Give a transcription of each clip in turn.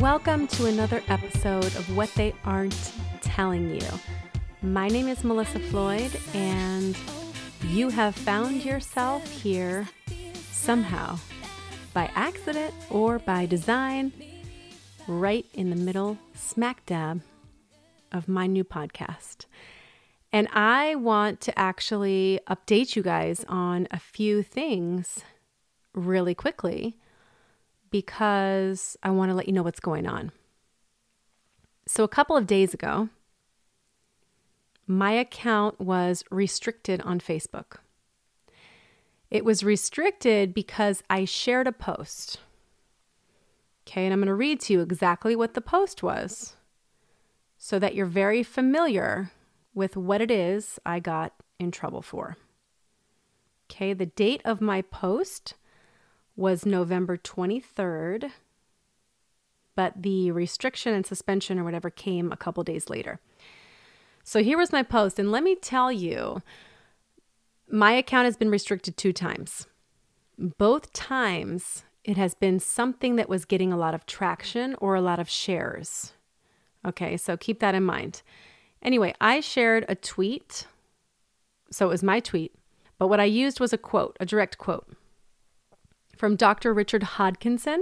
Welcome to another episode of What They Aren't Telling You. My name is Melissa Floyd, and you have found yourself here somehow, by accident or by design, right in the middle, smack dab, of my new podcast. And I want to actually update you guys on a few things really quickly because I want to let you know what's going on. So a couple of days ago, my account was restricted on Facebook. It was restricted because I shared a post. Okay, and I'm going to read to you exactly what the post was so that you're very familiar with what it is I got in trouble for. Okay, the date of my post was November 23rd, but the restriction and suspension or whatever came a couple days later. So here was my post, and let me tell you, my account has been restricted 2 times. Both times, it has been something that was getting a lot of traction or a lot of shares. Okay, so keep that in mind. Anyway, I shared a tweet, so it was my tweet, but what I used was a quote, a direct quote from Dr. Richard Hodkinson,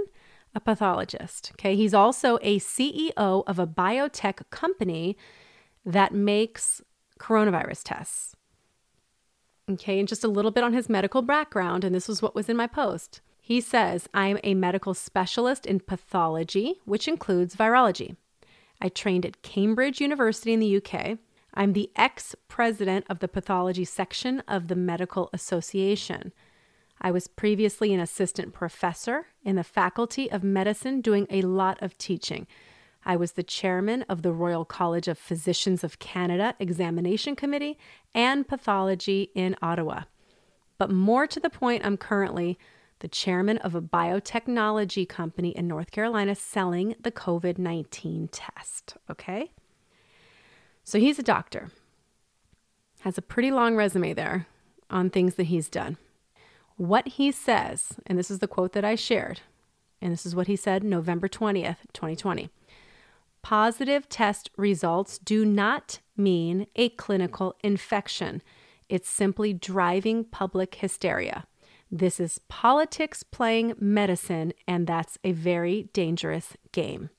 a pathologist. Okay, he's also a CEO of a biotech company that makes coronavirus tests. Okay, and just a little bit on his medical background, and this was what was in my post. He says, "I'm a medical specialist in pathology, which includes virology. I trained at Cambridge University in the UK. I'm the ex-president of the pathology section of the Medical Association. I was previously an assistant professor in the faculty of medicine doing a lot of teaching. I was the chairman of the Royal College of Physicians of Canada Examination Committee and Pathology in Ottawa. But more to the point, I'm currently the chairman of a biotechnology company in North Carolina selling the COVID-19 test." Okay? So he's a doctor. Has a pretty long resume there on things that he's done. What he says, and this is the quote that I shared, and this is what he said November 20th, 2020. "Positive test results do not mean a clinical infection. It's simply driving public hysteria. This is politics playing medicine, and that's a very dangerous game."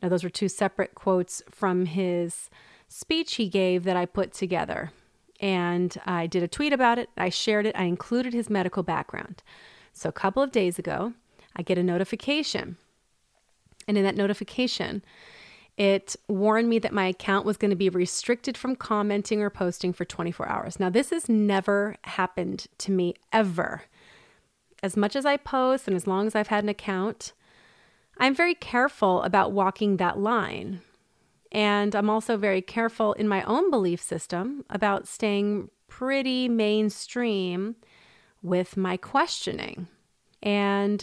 Now, those were 2 separate quotes from his speech he gave that I put together. And I did a tweet about it. I shared it. I included his medical background. So a couple of days ago, I get a notification. And in that notification, it warned me that my account was going to be restricted from commenting or posting for 24 hours. Now, this has never happened to me ever. As much as I post and as long as I've had an account, I'm very careful about walking that line. And I'm also very careful in my own belief system about staying pretty mainstream with my questioning. And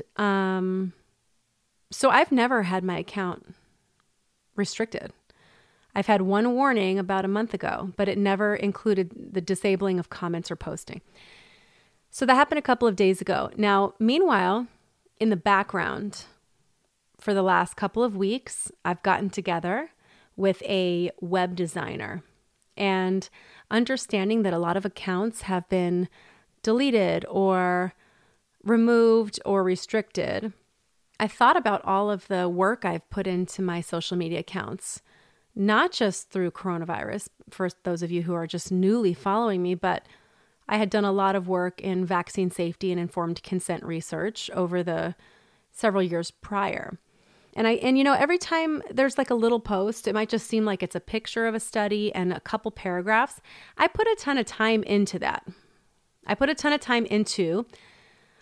so I've never had my account restricted. I've had one warning about a month ago, but it never included the disabling of comments or posting. So that happened a couple of days ago. Now, meanwhile, in the background, for the last couple of weeks, I've gotten together with a web designer and understanding that a lot of accounts have been deleted or removed or restricted. I thought about all of the work I've put into my social media accounts, not just through coronavirus, for those of you who are just newly following me, but I had done a lot of work in vaccine safety and informed consent research over the several years prior. And you know, every time there's like a little post, it might just seem like it's a picture of a study and a couple paragraphs. I put a ton of time into that. I put a ton of time into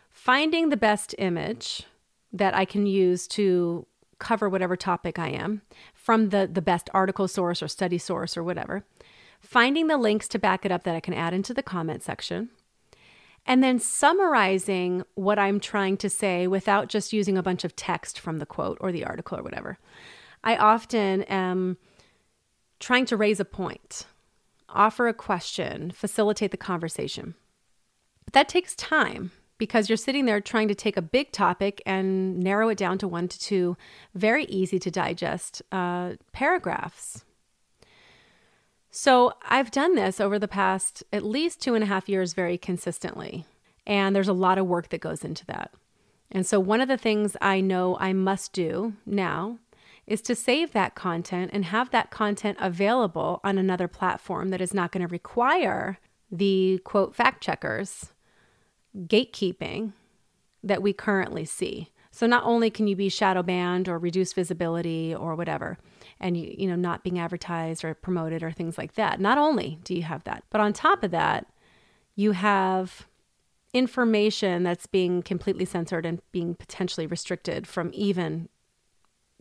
finding the best image that I can use to cover whatever topic I am from the best article source or study source or whatever, finding the links to back it up that I can add into the comment section, and then summarizing what I'm trying to say without just using a bunch of text from the quote or the article or whatever. I often am trying to raise a point, offer a question, facilitate the conversation. But that takes time because you're sitting there trying to take a big topic and narrow it down to 1 to 2 very easy to digest paragraphs. So I've done this over the past at least 2.5 years very consistently, and there's a lot of work that goes into that. And so one of the things I know I must do now is to save that content and have that content available on another platform that is not going to require the, quote, fact checkers gatekeeping that we currently see. So not only can you be shadow banned or reduced visibility or whatever, and you know, not being advertised or promoted or things like that. Not only do you have that, but on top of that, you have information that's being completely censored and being potentially restricted from even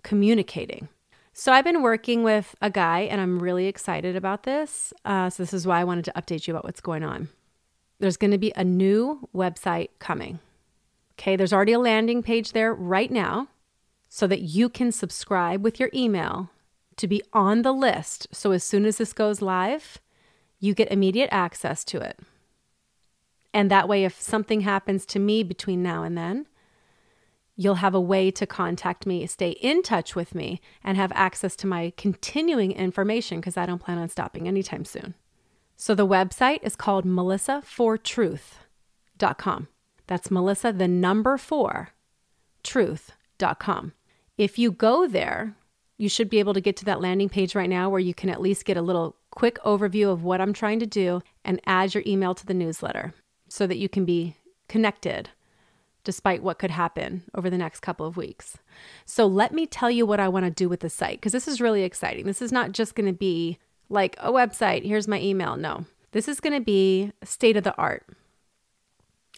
communicating. So I've been working with a guy, and I'm really excited about this. So this is why I wanted to update you about what's going on. There's going to be a new website coming. Okay, there's already a landing page there right now so that you can subscribe with your email to be on the list. So as soon as this goes live, you get immediate access to it. And that way, if something happens to me between now and then, you'll have a way to contact me, stay in touch with me, and have access to my continuing information because I don't plan on stopping anytime soon. So the website is called MelissaForTruth.com. That's Melissa, the number 4, truth.com. If you go there, you should be able to get to that landing page right now where you can at least get a little quick overview of what I'm trying to do and add your email to the newsletter so that you can be connected despite what could happen over the next couple of weeks. So let me tell you what I want to do with the site, because this is really exciting. This is not just going to be like a website, here's my email. No, this is going to be state of the art.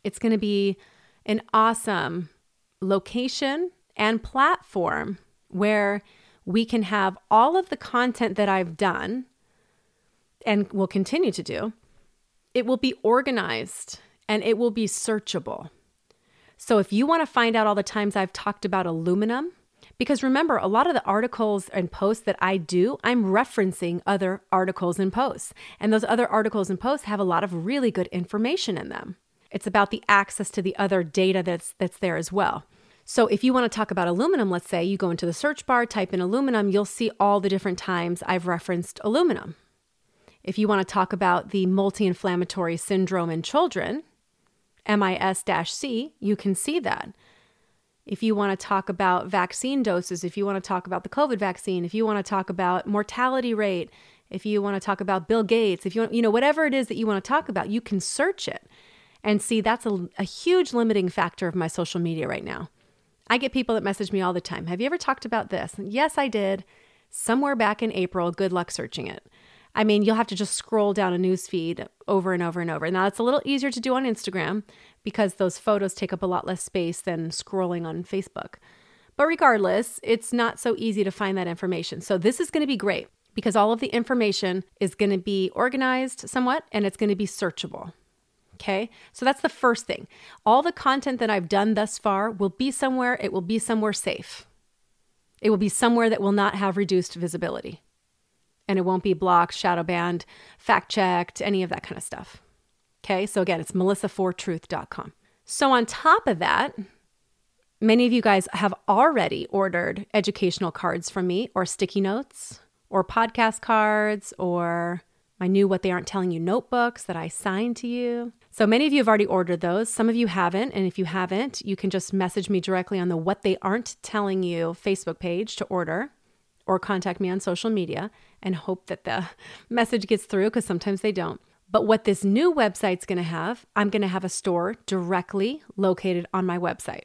It's going to be an awesome location and platform where we can have all of the content that I've done and will continue to do. It will be organized and it will be searchable. So if you want to find out all the times I've talked about aluminum, because remember, a lot of the articles and posts that I do, I'm referencing other articles and posts. And those other articles and posts have a lot of really good information in them. It's about the access to the other data that's there as well. So if you want to talk about aluminum, let's say you go into the search bar, type in aluminum, you'll see all the different times I've referenced aluminum. If you want to talk about the multi-inflammatory syndrome in children, MIS-C, you can see that. If you want to talk about vaccine doses, if you want to talk about the COVID vaccine, if you want to talk about mortality rate, if you want to talk about Bill Gates, if you want, you know, whatever it is that you want to talk about, you can search it. And see, that's a huge limiting factor of my social media right now. I get people that message me all the time. Have you ever talked about this? And yes, I did. Somewhere back in April, good luck searching it. I mean, you'll have to just scroll down a newsfeed over and over and over. Now, it's a little easier to do on Instagram because those photos take up a lot less space than scrolling on Facebook. But regardless, it's not so easy to find that information. So this is going to be great because all of the information is going to be organized somewhat and it's going to be searchable. Okay, so that's the first thing. All the content that I've done thus far will be somewhere. It will be somewhere safe. It will be somewhere that will not have reduced visibility. And it won't be blocked, shadow banned, fact checked, any of that kind of stuff. Okay, so again, it's melissafortruth.com. So on top of that, many of you guys have already ordered educational cards from me or sticky notes or podcast cards or my new What They Aren't Telling You notebooks that I signed to you. So many of you have already ordered those. Some of you haven't. And if you haven't, you can just message me directly on the What They Aren't Telling You Facebook page to order, or contact me on social media and hope that the message gets through, because sometimes they don't. But what this new website's going to have, I'm going to have a store directly located on my website.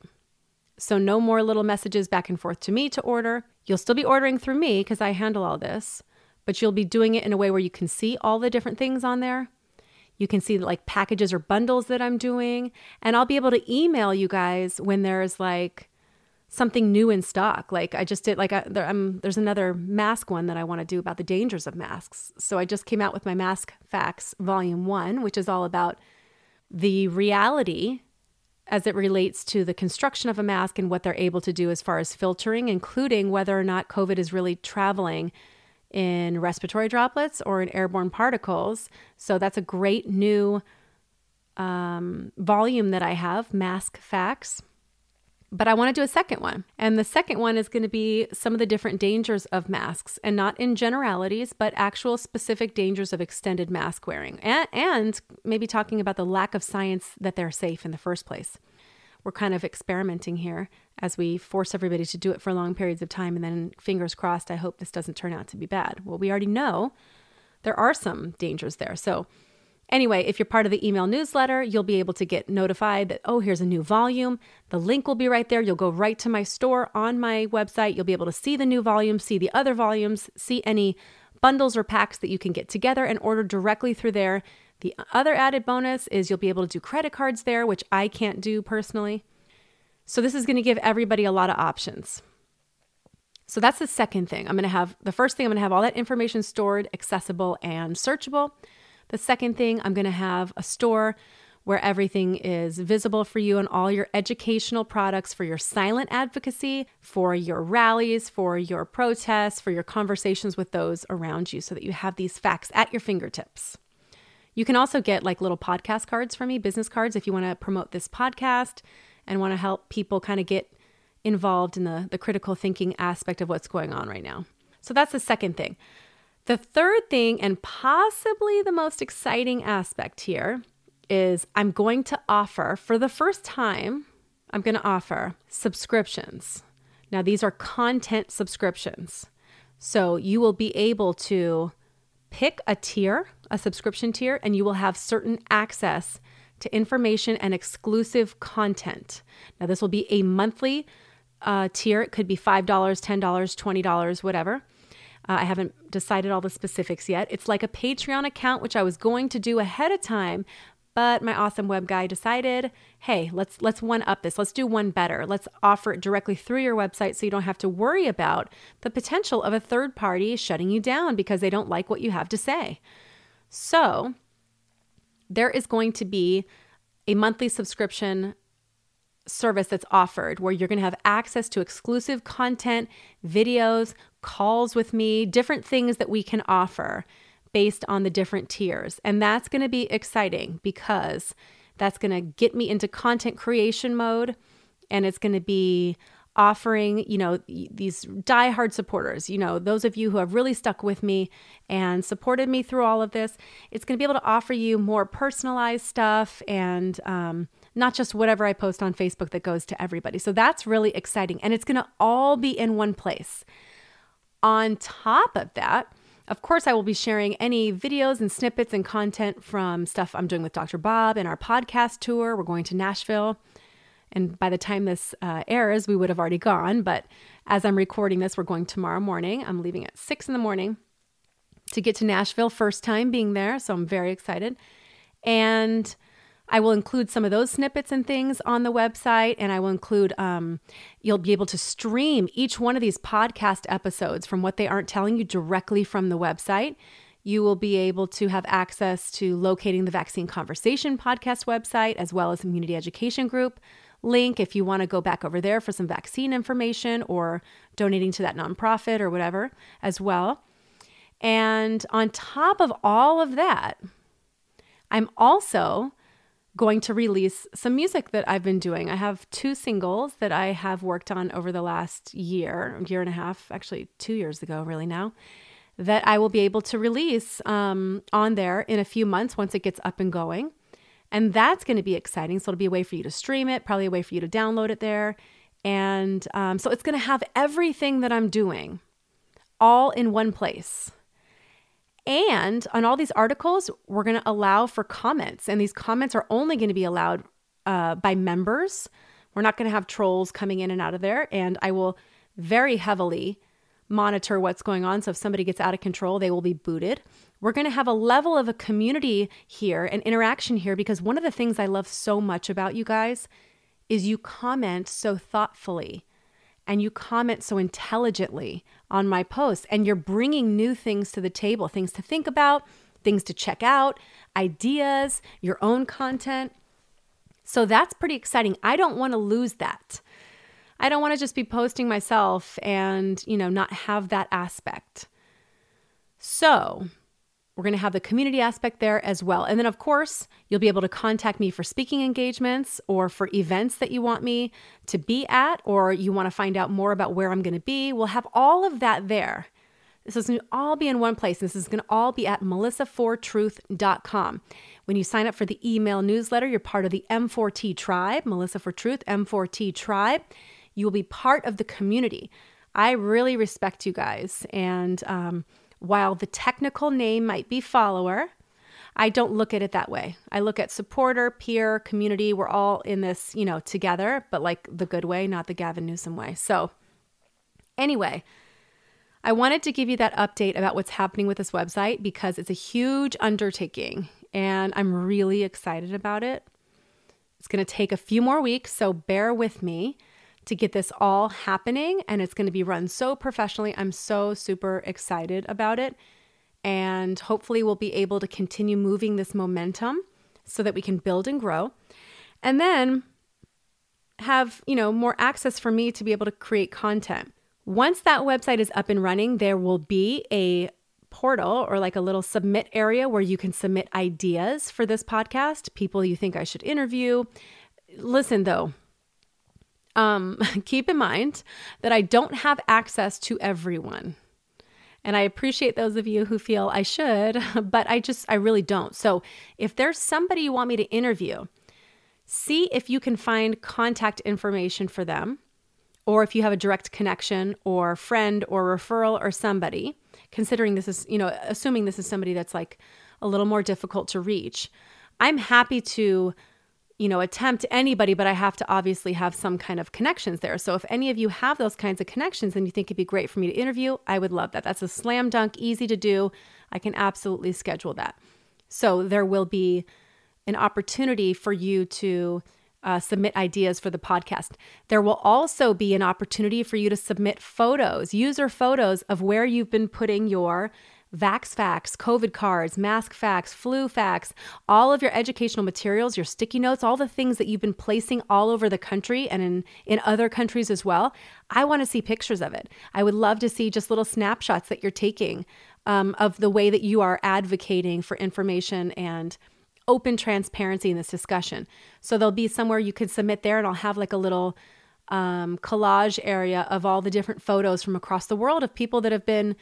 So no more little messages back and forth to me to order. You'll still be ordering through me because I handle all this, but you'll be doing it in a way where you can see all the different things on there. You can see like packages or bundles that I'm doing, and I'll be able to email you guys when there's like something new in stock. Like I just did, like there's another mask one that I want to do about the dangers of masks. So I just came out with my Mask Facts Volume 1, which is all about the reality as it relates to the construction of a mask and what they're able to do as far as filtering, including whether or not COVID is really traveling in respiratory droplets or in airborne particles. So that's a great new volume that I have, Mask Facts. But I want to do a second one. And the second one is going to be some of the different dangers of masks, and not in generalities, but actual specific dangers of extended mask wearing, and maybe talking about the lack of science that they're safe in the first place. We're kind of experimenting here as we force everybody to do it for long periods of time. And then fingers crossed, I hope this doesn't turn out to be bad. Well, we already know there are some dangers there. So anyway, if you're part of the email newsletter, you'll be able to get notified that, oh, here's a new volume. The link will be right there. You'll go right to my store on my website. You'll be able to see the new volume, see the other volumes, see any bundles or packs that you can get together and order directly through there. The other added bonus is you'll be able to do credit cards there, which I can't do personally. So this is going to give everybody a lot of options. So that's the second thing. I'm going to have all that information stored, accessible, and searchable. The second thing, I'm going to have a store where everything is visible for you and all your educational products for your silent advocacy, for your rallies, for your protests, for your conversations with those around you so that you have these facts at your fingertips. You can also get like little podcast cards from me, business cards, if you want to promote this podcast and want to help people kind of get involved in the critical thinking aspect of what's going on right now. So that's the second thing. The third thing, and possibly the most exciting aspect here, is I'm going to offer, for the first time, I'm going to offer subscriptions. Now, these are content subscriptions. So you will be able to pick a tier, a subscription tier, and you will have certain access to information and exclusive content. Now, this will be a monthly tier. It could be $5, $10, $20, whatever. I haven't decided all the specifics yet. It's like a Patreon account, which I was going to do ahead of time, but my awesome web guy decided, hey, let's one up this. Let's do one better. Let's offer it directly through your website so you don't have to worry about the potential of a third party shutting you down because they don't like what you have to say. So there is going to be a monthly subscription service that's offered where you're going to have access to exclusive content, videos, calls with me, different things that we can offer based on the different tiers. And that's going to be exciting because that's going to get me into content creation mode, and it's going to be offering, you know, these diehard supporters, you know, those of you who have really stuck with me and supported me through all of this. It's going to be able to offer you more personalized stuff and not just whatever I post on Facebook that goes to everybody. So that's really exciting. And it's going to all be in one place. On top of that, of course, I will be sharing any videos and snippets and content from stuff I'm doing with Dr. Bob and our podcast tour. We're going to Nashville. And by the time this airs, we would have already gone. But as I'm recording this, we're going tomorrow morning. I'm leaving at 6 a.m. to get to Nashville. First time being there. So I'm very excited. And I will include some of those snippets and things on the website, and I will include, you'll be able to stream each one of these podcast episodes from What They Aren't Telling You directly from the website. You will be able to have access to locating the Vaccine Conversation podcast website, as well as Immunity Education Group link if you want to go back over there for some vaccine information or donating to that nonprofit or whatever as well. And on top of all of that, I'm also going to release some music that I've been doing. I have 2 singles that I have worked on over the last year and a half, actually 2 years ago really now, that I will be able to release on there in a few months once it gets up and going. And that's going to be exciting. So it'll be a way for you to stream it, probably a way for you to download it there. And so it's going to have everything that I'm doing all in one place. And on all these articles, we're going to allow for comments. And these comments are only going to be allowed by members. We're not going to have trolls coming in and out of there. And I will very heavily monitor what's going on. So if somebody gets out of control, they will be booted. We're going to have a level of a community here and interaction here, because one of the things I love so much about you guys is you comment so thoughtfully. And you comment so intelligently on my posts, and you're bringing new things to the table, things to think about, things to check out, ideas, your own content. So that's pretty exciting. I don't want to lose that. I don't want to just be posting myself and, you know, not have that aspect. So We're going to have the community aspect there as well. And then, of course, you'll be able to contact me for speaking engagements or for events that you want me to be at, or you want to find out more about where I'm going to be. We'll have all of that there. This is going to all be in one place. This is going to all be at MelissaForTruth.com. When you sign up for the email newsletter, you're part of the M4T Tribe, Melissa for Truth, M4T Tribe. You will be part of the community. I really respect you guys, and while the technical name might be follower, I don't look at it that way. I look at supporter, peer, community. We're all in this, you know, together, but like the good way, not the Gavin Newsom way. So anyway, I wanted to give you that update about what's happening with this website because it's a huge undertaking and I'm really excited about it. It's going to take a few more weeks, so bear with me to get this all happening, and it's going to be run so professionally. I'm so super excited about it, and hopefully we'll be able to continue moving this momentum so that we can build and grow, and then have, you know, more access for me to be able to create content. Once that website is up and running, there will be a portal or like a little submit area where you can submit ideas for this podcast, people you think I should interview. Listen though, keep in mind that I don't have access to everyone. And I appreciate those of you who feel I should, but I really don't. So if there's somebody you want me to interview, see if you can find contact information for them, or if you have a direct connection or friend or referral or somebody, considering this is, you know, assuming this is somebody that's like a little more difficult to reach. I'm happy to, you know, attempt anybody, but I have to obviously have some kind of connections there. So if any of you have those kinds of connections and you think it'd be great for me to interview, I would love that. That's a slam dunk, easy to do. I can absolutely schedule that. So there will be an opportunity for you to submit ideas for the podcast. There will also be an opportunity for you to submit photos, user photos of where you've been putting your Vax facts, COVID cards, mask facts, flu facts, all of your educational materials, your sticky notes, all the things that you've been placing all over the country and in other countries as well. I want to see pictures of it. I would love to see just little snapshots that you're taking of the way that you are advocating for information and open transparency in this discussion. So there'll be somewhere you can submit there, and I'll have like a little collage area of all the different photos from across the world of people that have been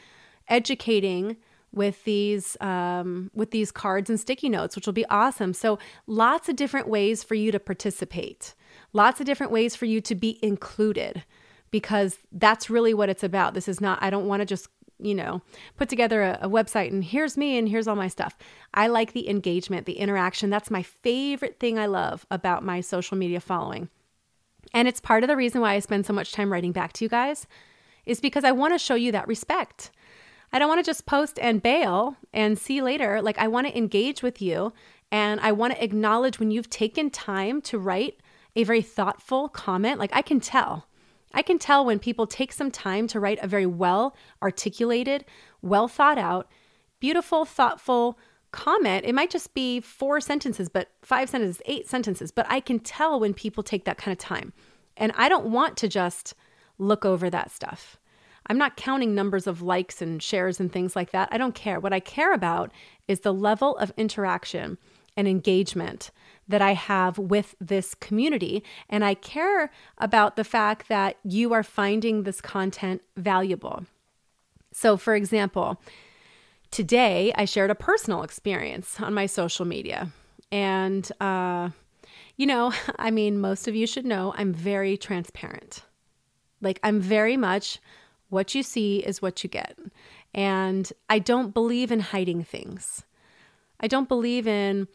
educating with these cards and sticky notes, which will be awesome. So lots of different ways for you to participate, lots of different ways for you to be included, because that's really what it's about. This is not, I don't want to just, you know, put together a website and here's me and here's all my stuff. I like the engagement, the interaction. That's my favorite thing I love about my social media following. And it's part of the reason why I spend so much time writing back to you guys, is because I want to show you that respect. I don't want to just post and bail and see later. Like, I want to engage with you, and I want to acknowledge when you've taken time to write a very thoughtful comment. Like, I can tell when people take some time to write a very well articulated, well thought out, beautiful, thoughtful comment. It might just be 4 sentences, but 5 sentences, 8 sentences, but I can tell when people take that kind of time. And I don't want to just look over that stuff. I'm not counting numbers of likes and shares and things like that. I don't care. What I care about is the level of interaction and engagement that I have with this community. And I care about the fact that you are finding this content valuable. So for example, today I shared a personal experience on my social media. And, you know, I mean, most of you should know I'm very transparent. Like, I'm very much... what you see is what you get. And I don't believe in hiding things. I don't believe in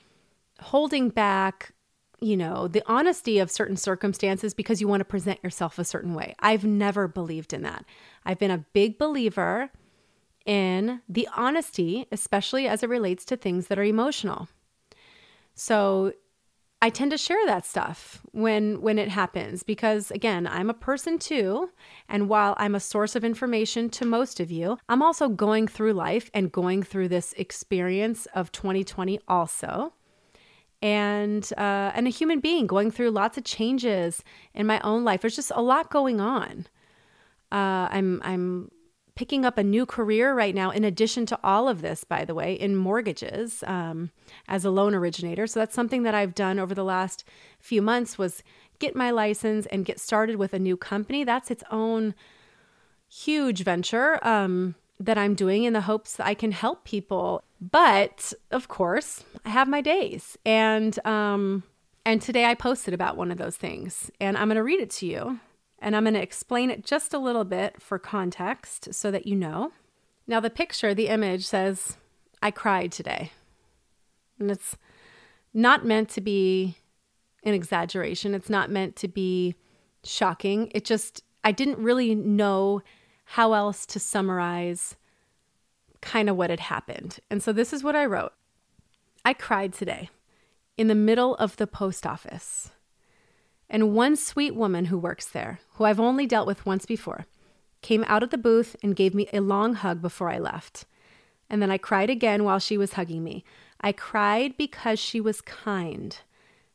holding back, you know, the honesty of certain circumstances because you want to present yourself a certain way. I've never believed in that. I've been a big believer in the honesty, especially as it relates to things that are emotional. So I tend to share that stuff when it happens because, again, I'm a person too, and while I'm a source of information to most of you, I'm also going through life and going through this experience of 2020 also, and a human being going through lots of changes in my own life. There's just a lot going on. I'm picking up a new career right now, in addition to all of this, by the way, in mortgages as a loan originator. So that's something that I've done over the last few months, was get my license and get started with a new company. That's its own huge venture that I'm doing in the hopes that I can help people. But of course, I have my days. And today I posted about one of those things, and I'm going to read it to you. And I'm going to explain it just a little bit for context so that you know. Now the picture, the image says, I cried today. And it's not meant to be an exaggeration. It's not meant to be shocking. It just, I didn't really know how else to summarize kind of what had happened. And so this is what I wrote. I cried today in the middle of the post office. And one sweet woman who works there, who I've only dealt with once before, came out of the booth and gave me a long hug before I left. And then I cried again while she was hugging me. I cried because she was kind,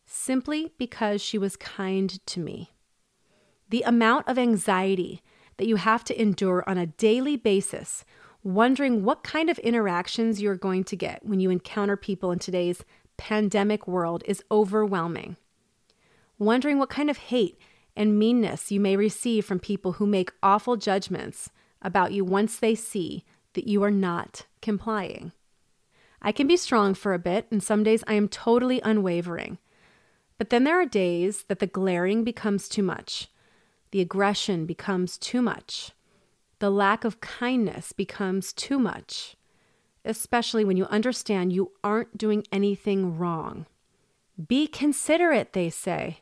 simply because she was kind to me. The amount of anxiety that you have to endure on a daily basis, wondering what kind of interactions you're going to get when you encounter people in today's pandemic world, is overwhelming. Wondering what kind of hate and meanness you may receive from people who make awful judgments about you once they see that you are not complying. I can be strong for a bit, and some days I am totally unwavering. But then there are days that the glaring becomes too much. The aggression becomes too much. The lack of kindness becomes too much, especially when you understand you aren't doing anything wrong. Be considerate, they say.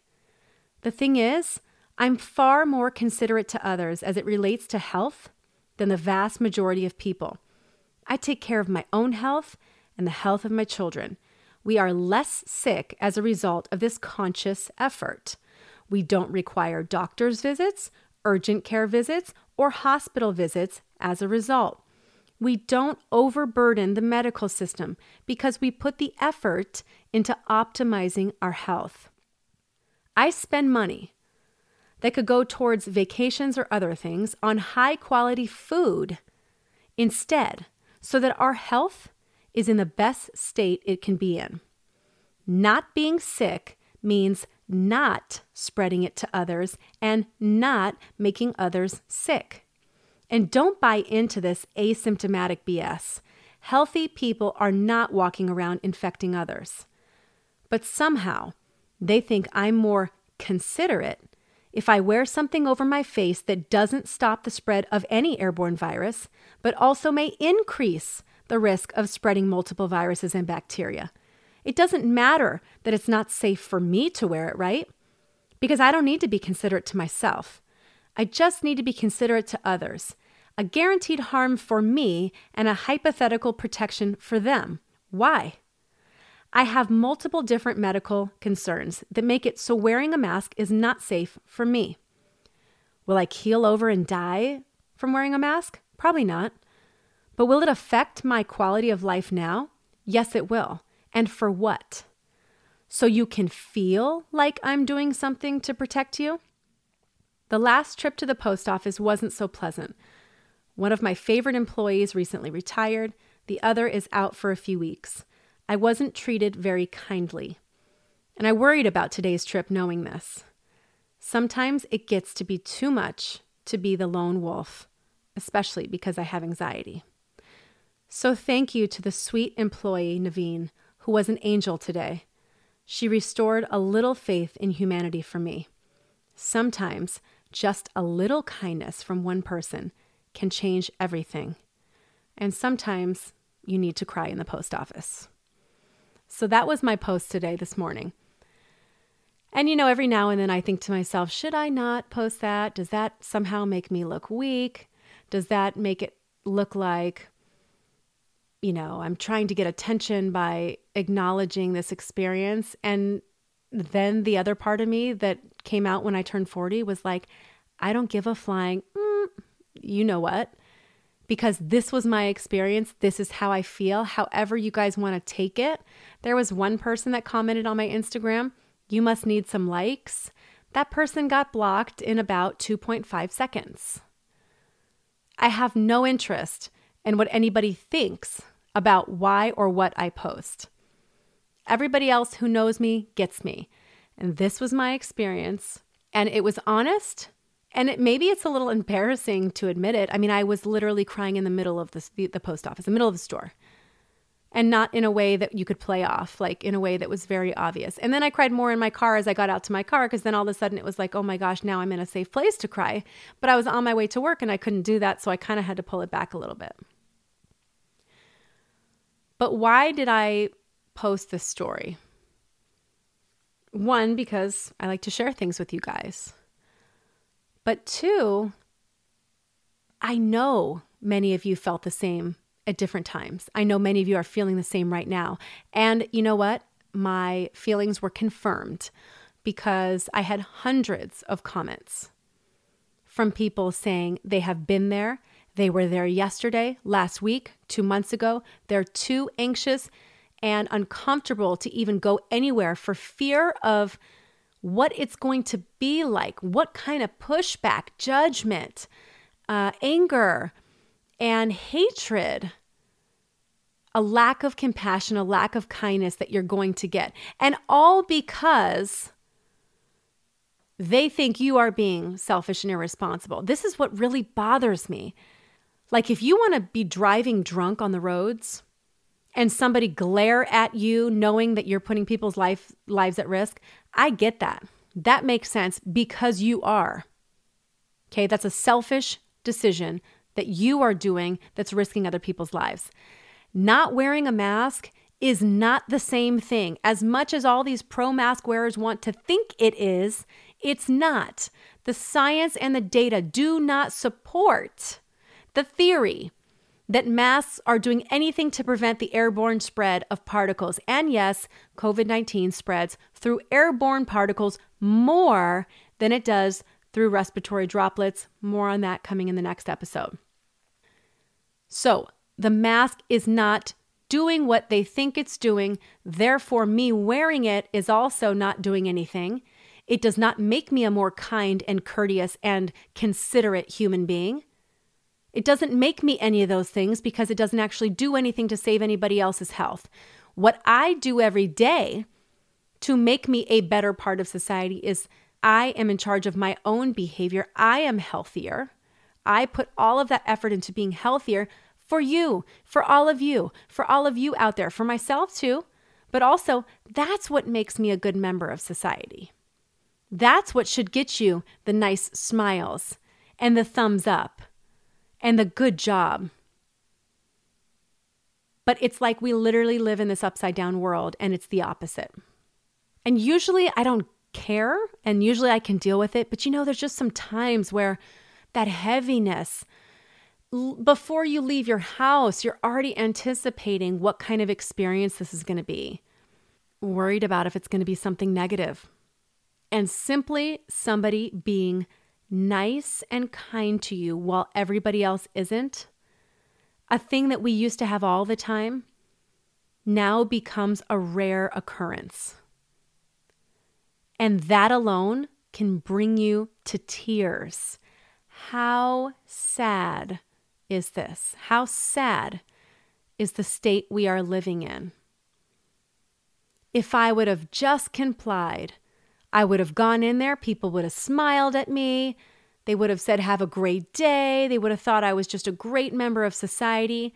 The thing is, I'm far more considerate to others as it relates to health than the vast majority of people. I take care of my own health and the health of my children. We are less sick as a result of this conscious effort. We don't require doctor's visits, urgent care visits, or hospital visits as a result. We don't overburden the medical system because we put the effort into optimizing our health. I spend money that could go towards vacations or other things on high-quality food instead, so that our health is in the best state it can be in. Not being sick means not spreading it to others and not making others sick. And don't buy into this asymptomatic BS. Healthy people are not walking around infecting others. But somehow, they think I'm more considerate if I wear something over my face that doesn't stop the spread of any airborne virus, but also may increase the risk of spreading multiple viruses and bacteria. It doesn't matter that it's not safe for me to wear it, right? Because I don't need to be considerate to myself. I just need to be considerate to others. A guaranteed harm for me and a hypothetical protection for them. Why? I have multiple different medical concerns that make it so wearing a mask is not safe for me. Will I keel over and die from wearing a mask? Probably not. But will it affect my quality of life now? Yes, it will. And for what? So you can feel like I'm doing something to protect you? The last trip to the post office wasn't so pleasant. One of my favorite employees recently retired. The other is out for a few weeks. I wasn't treated very kindly. And I worried about today's trip knowing this. Sometimes it gets to be too much to be the lone wolf, especially because I have anxiety. So thank you to the sweet employee, Naveen, who was an angel today. She restored a little faith in humanity for me. Sometimes just a little kindness from one person can change everything. And sometimes you need to cry in the post office. So that was my post today, this morning. And you know, every now and then I think to myself, should I not post that? Does that somehow make me look weak? Does that make it look like, you know, I'm trying to get attention by acknowledging this experience? And then the other part of me that came out when I turned 40 was like, I don't give a flying, you know what? Because this was my experience. This is how I feel. However you guys want to take it. There was one person that commented on my Instagram, you must need some likes. That person got blocked in about 2.5 seconds. I have no interest in what anybody thinks about why or what I post. Everybody else who knows me gets me. And this was my experience. And it was honest. And maybe it's a little embarrassing to admit it. I mean, I was literally crying in the middle of the post office, the middle of the store. And not in a way that you could play off, like in a way that was very obvious. And then I cried more in my car as I got out to my car, because then all of a sudden it was like, oh my gosh, now I'm in a safe place to cry. But I was on my way to work and I couldn't do that, so I kind of had to pull it back a little bit. But why did I post this story? One, because I like to share things with you guys. But two, I know many of you felt the same at different times. I know many of you are feeling the same right now. And you know what? My feelings were confirmed because I had hundreds of comments from people saying they have been there. They were there yesterday, last week, 2 months ago. They're too anxious and uncomfortable to even go anywhere for fear of what it's going to be like, what kind of pushback, judgment, anger, and hatred, a lack of compassion, a lack of kindness that you're going to get. And all because they think you are being selfish and irresponsible. This is what really bothers me. Like, if you want to be driving drunk on the roads and somebody glare at you knowing that you're putting people's lives at risk, I get that. That makes sense because you are. Okay, that's a selfish decision that you are doing that's risking other people's lives. Not wearing a mask is not the same thing. As much as all these pro-mask wearers want to think it is, it's not. The science and the data do not support the theory that masks are doing anything to prevent the airborne spread of particles. And yes, COVID-19 spreads through airborne particles more than it does through respiratory droplets. More on that coming in the next episode. So the mask is not doing what they think it's doing. Therefore, me wearing it is also not doing anything. It does not make me a more kind and courteous and considerate human being. It doesn't make me any of those things because it doesn't actually do anything to save anybody else's health. What I do every day to make me a better part of society is I am in charge of my own behavior. I am healthier. I put all of that effort into being healthier for you, for all of you out there, for myself too. But also, that's what makes me a good member of society. That's what should get you the nice smiles and the thumbs up and the good job. But it's like we literally live in this upside down world, and it's the opposite. And usually I don't care, and usually I can deal with it, but you know, there's just some times where that heaviness, before you leave your house, you're already anticipating what kind of experience this is going to be, worried about if it's going to be something negative. And simply somebody being nice and kind to you while everybody else isn't, a thing that we used to have all the time, now becomes a rare occurrence. And that alone can bring you to tears. How sad is this? How sad is the state we are living in? If I would have just complied, I would have gone in there, people would have smiled at me, they would have said, have a great day, they would have thought I was just a great member of society.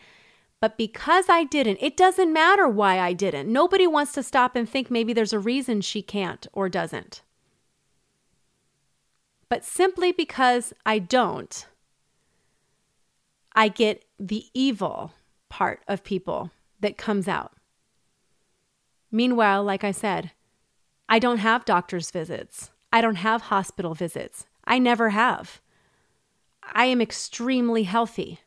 But because I didn't, it doesn't matter why I didn't. Nobody wants to stop and think maybe there's a reason she can't or doesn't. But simply because I don't, I get the evil part of people that comes out. Meanwhile, like I said, I don't have doctor's visits. I don't have hospital visits. I never have. I am extremely healthy.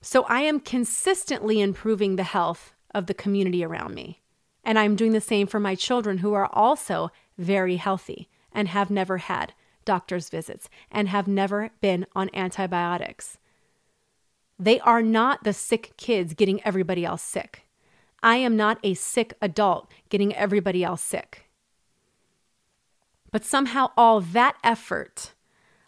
So I am consistently improving the health of the community around me. And I'm doing the same for my children, who are also very healthy and have never had doctor's visits and have never been on antibiotics. They are not the sick kids getting everybody else sick. I am not a sick adult getting everybody else sick. But somehow all that effort,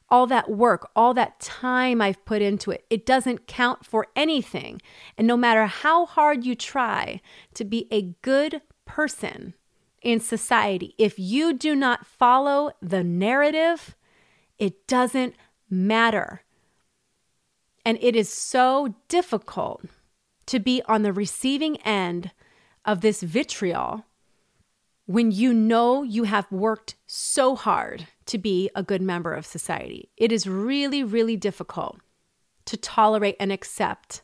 all that work, all that time I've put into it, it doesn't count for anything. And no matter how hard you try to be a good person in society, if you do not follow the narrative, it doesn't matter. And it is so difficult to be on the receiving end of this vitriol when you know you have worked so hard to be a good member of society. It is really, really difficult to tolerate and accept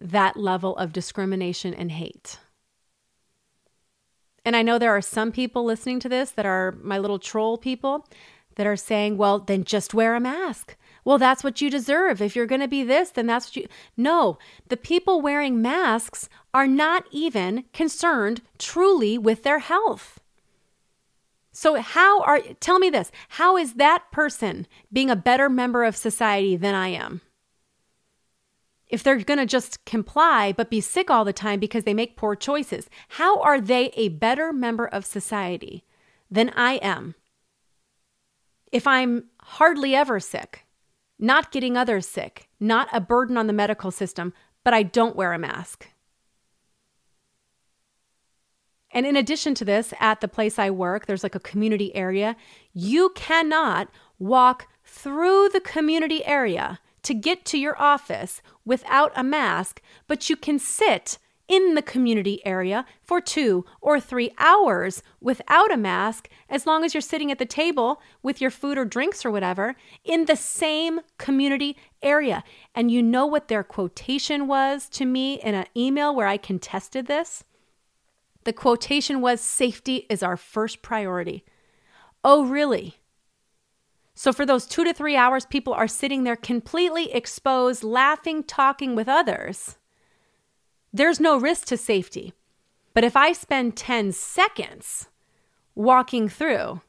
that level of discrimination and hate. And I know there are some people listening to this that are my little troll people that are saying, well, then just wear a mask. Well, that's what you deserve. If you're going to be this, then that's what you... No, the people wearing masks are not even concerned truly with their health. So tell me this, how is that person being a better member of society than I am? If they're going to just comply but be sick all the time because they make poor choices, how are they a better member of society than I am? If I'm hardly ever sick, not getting others sick, not a burden on the medical system, but I don't wear a mask. And in addition to this, at the place I work, there's like a community area. You cannot walk through the community area to get to your office without a mask, but you can sit in the community area for 2 or 3 hours without a mask, as long as you're sitting at the table with your food or drinks or whatever, in the same community area. And you know what their quotation was to me in an email where I contested this? The quotation was, "Safety is our first priority." Oh, really? So for those 2 to 3 hours, people are sitting there completely exposed, laughing, talking with others. There's no risk to safety. But if I spend 10 seconds walking through,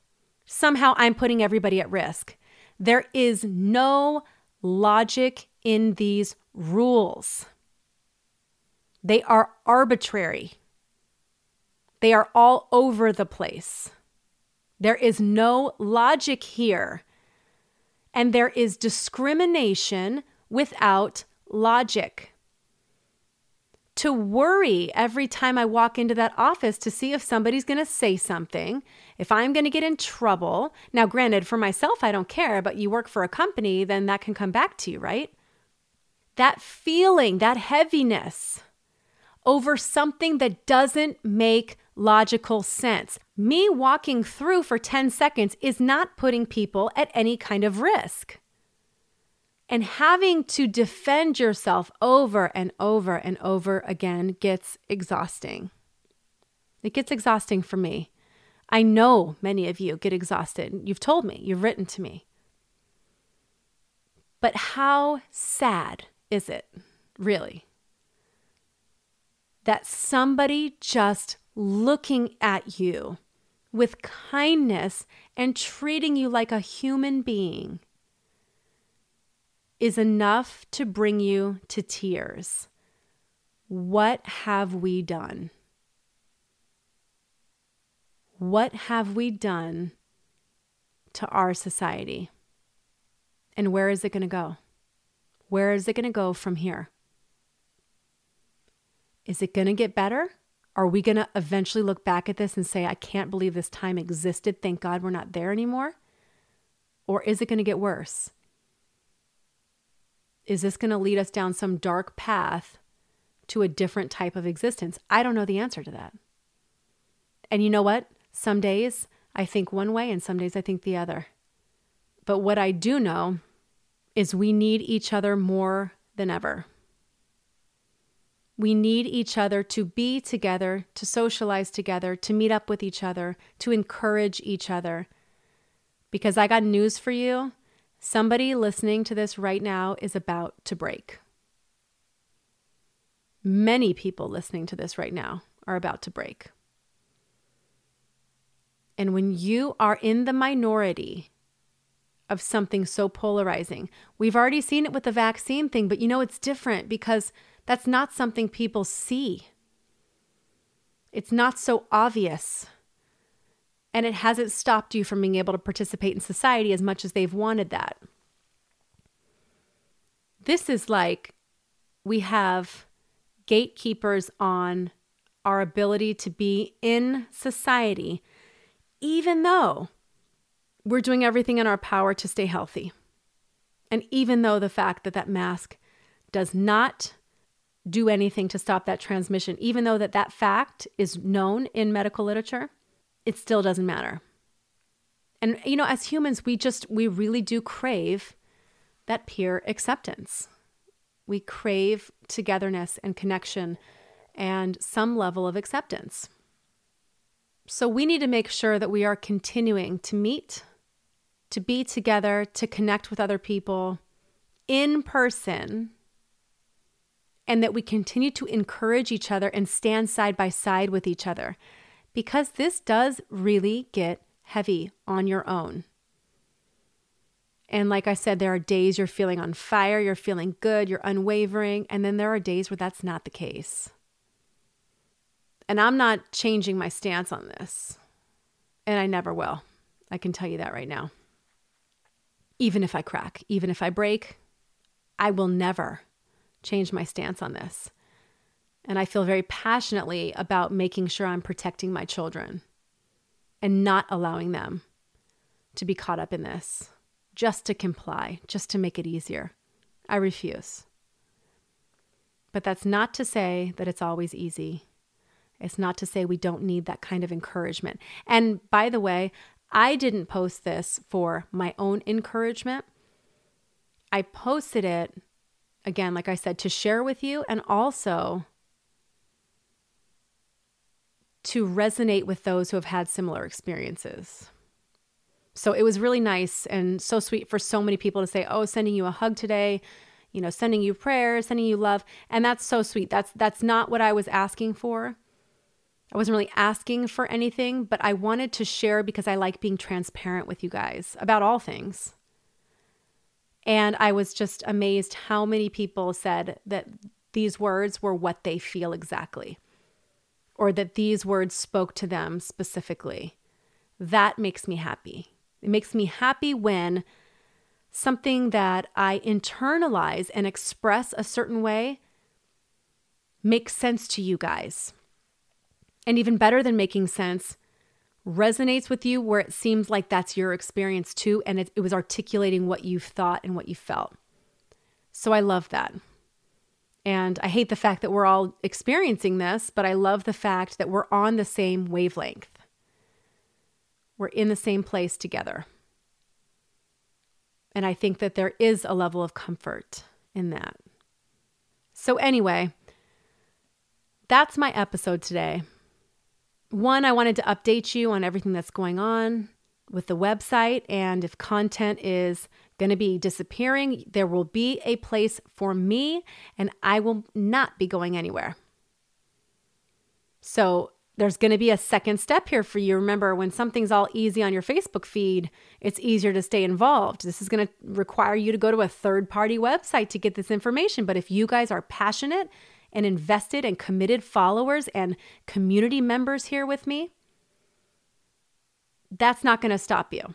somehow I'm putting everybody at risk. There is no logic in these rules. They are arbitrary. They are all over the place. There is no logic here. And there is discrimination without logic. To worry every time I walk into that office to see if somebody's going to say something, if I'm going to get in trouble. Now, granted, for myself, I don't care, but you work for a company, then that can come back to you, right? That feeling, that heaviness over something that doesn't make logical sense. Me walking through for 10 seconds is not putting people at any kind of risk. And having to defend yourself over and over and over again gets exhausting. It gets exhausting for me. I know many of you get exhausted. You've told me, you've written to me. But how sad is it, really, that somebody just looking at you with kindness and treating you like a human being is enough to bring you to tears. What have we done? What have we done to our society? And where is it going to go? Where is it going to go from here? Is it going to get better? Are we going to eventually look back at this and say, I can't believe this time existed. Thank God we're not there anymore. Or is it going to get worse? Is this going to lead us down some dark path to a different type of existence? I don't know the answer to that. And you know what? Some days I think one way and some days I think the other. But what I do know is we need each other more than ever. We need each other to be together, to socialize together, to meet up with each other, to encourage each other. Because I got news for you. Somebody listening to this right now is about to break. Many people listening to this right now are about to break. And when you are in the minority of something so polarizing, we've already seen it with the vaccine thing, but you know it's different because that's not something people see. It's not so obvious. and it hasn't stopped you from being able to participate in society as much as they've wanted that. This is like we have gatekeepers on our ability to be in society, even though we're doing everything in our power to stay healthy. And even though the fact that that mask does not do anything to stop that transmission, even though that fact is known in medical literature, it still doesn't matter. And, you know, as humans, we really do crave that peer acceptance. We crave togetherness and connection and some level of acceptance. So we need to make sure that we are continuing to meet, to be together, to connect with other people in person, and that we continue to encourage each other and stand side by side with each other, because this does really get heavy on your own. And like I said, there are days you're feeling on fire, you're feeling good, you're unwavering, and then there are days where that's not the case. And I'm not changing my stance on this. And I never will. I can tell you that right now. Even if I crack, even if I break, I will never change my stance on this. And I feel very passionately about making sure I'm protecting my children and not allowing them to be caught up in this, just to comply, just to make it easier. I refuse. But that's not to say that it's always easy. It's not to say we don't need that kind of encouragement. And by the way, I didn't post this for my own encouragement. I posted it, again, like I said, to share with you and also to resonate with those who have had similar experiences. So it was really nice and so sweet for so many people to say, oh, sending you a hug today, you know, sending you prayers, sending you love. And that's so sweet. That's not what I was asking for. I wasn't really asking for anything, but I wanted to share because I like being transparent with you guys about all things. And I was just amazed how many people said that these words were what they feel exactly, or that these words spoke to them specifically. That makes me happy. It makes me happy when something that I internalize and express a certain way makes sense to you guys. And even better than making sense, resonates with you where it seems like that's your experience too, and it was articulating what you thought and what you felt. So I love that. And I hate the fact that we're all experiencing this, but I love the fact that we're on the same wavelength. We're in the same place together. And I think that there is a level of comfort in that. So anyway, that's my episode today. One, I wanted to update you on everything that's going on with the website, and if content is going to be disappearing, there will be a place for me, and I will not be going anywhere. So there's going to be a second step here for you. Remember, when something's all easy on your Facebook feed, it's easier to stay involved. This is going to require you to go to a third-party website to get this information, but if you guys are passionate and invested and committed followers and community members here with me, that's not going to stop you.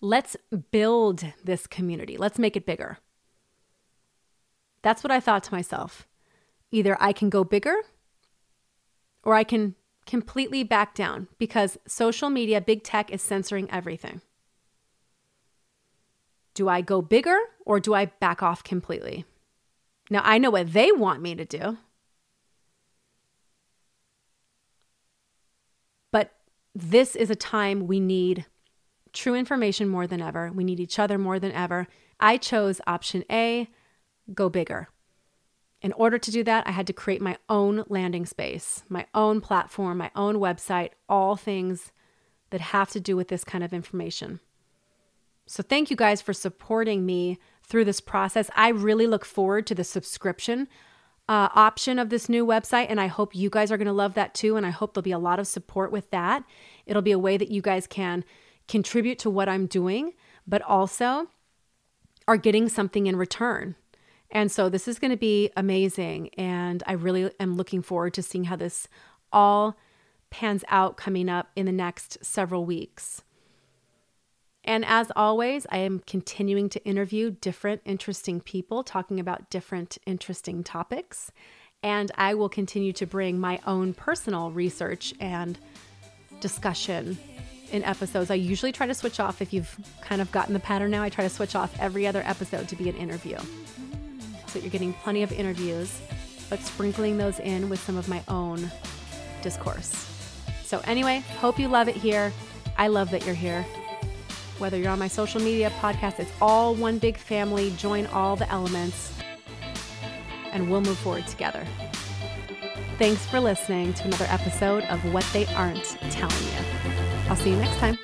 Let's build this community. Let's make it bigger. That's what I thought to myself. Either I can go bigger or I can completely back down, because social media, big tech is censoring everything. Do I go bigger or do I back off completely? Now, I know what they want me to do, but this is a time we need true information more than ever. We need each other more than ever. I chose option A, go bigger. In order to do that, I had to create my own landing space, my own platform, my own website, all things that have to do with this kind of information. So thank you guys for supporting me through this process. I really look forward to the subscription option of this new website, and I hope you guys are going to love that too, and I hope there'll be a lot of support with that. It'll be a way that you guys can contribute to what I'm doing, but also are getting something in return. And so this is going to be amazing, and I really am looking forward to seeing how this all pans out coming up in the next several weeks. And as always, I am continuing to interview different interesting people talking about different interesting topics. And I will continue to bring my own personal research and discussion in episodes. I usually try to switch off. If you've kind of gotten the pattern now, I try to switch off every other episode to be an interview. So you're getting plenty of interviews, but sprinkling those in with some of my own discourse. So anyway, hope you love it here. I love that you're here. Whether you're on my social media, podcast, it's all one big family. Join all the elements and we'll move forward together. Thanks for listening to another episode of What They Aren't Telling You. I'll see you next time.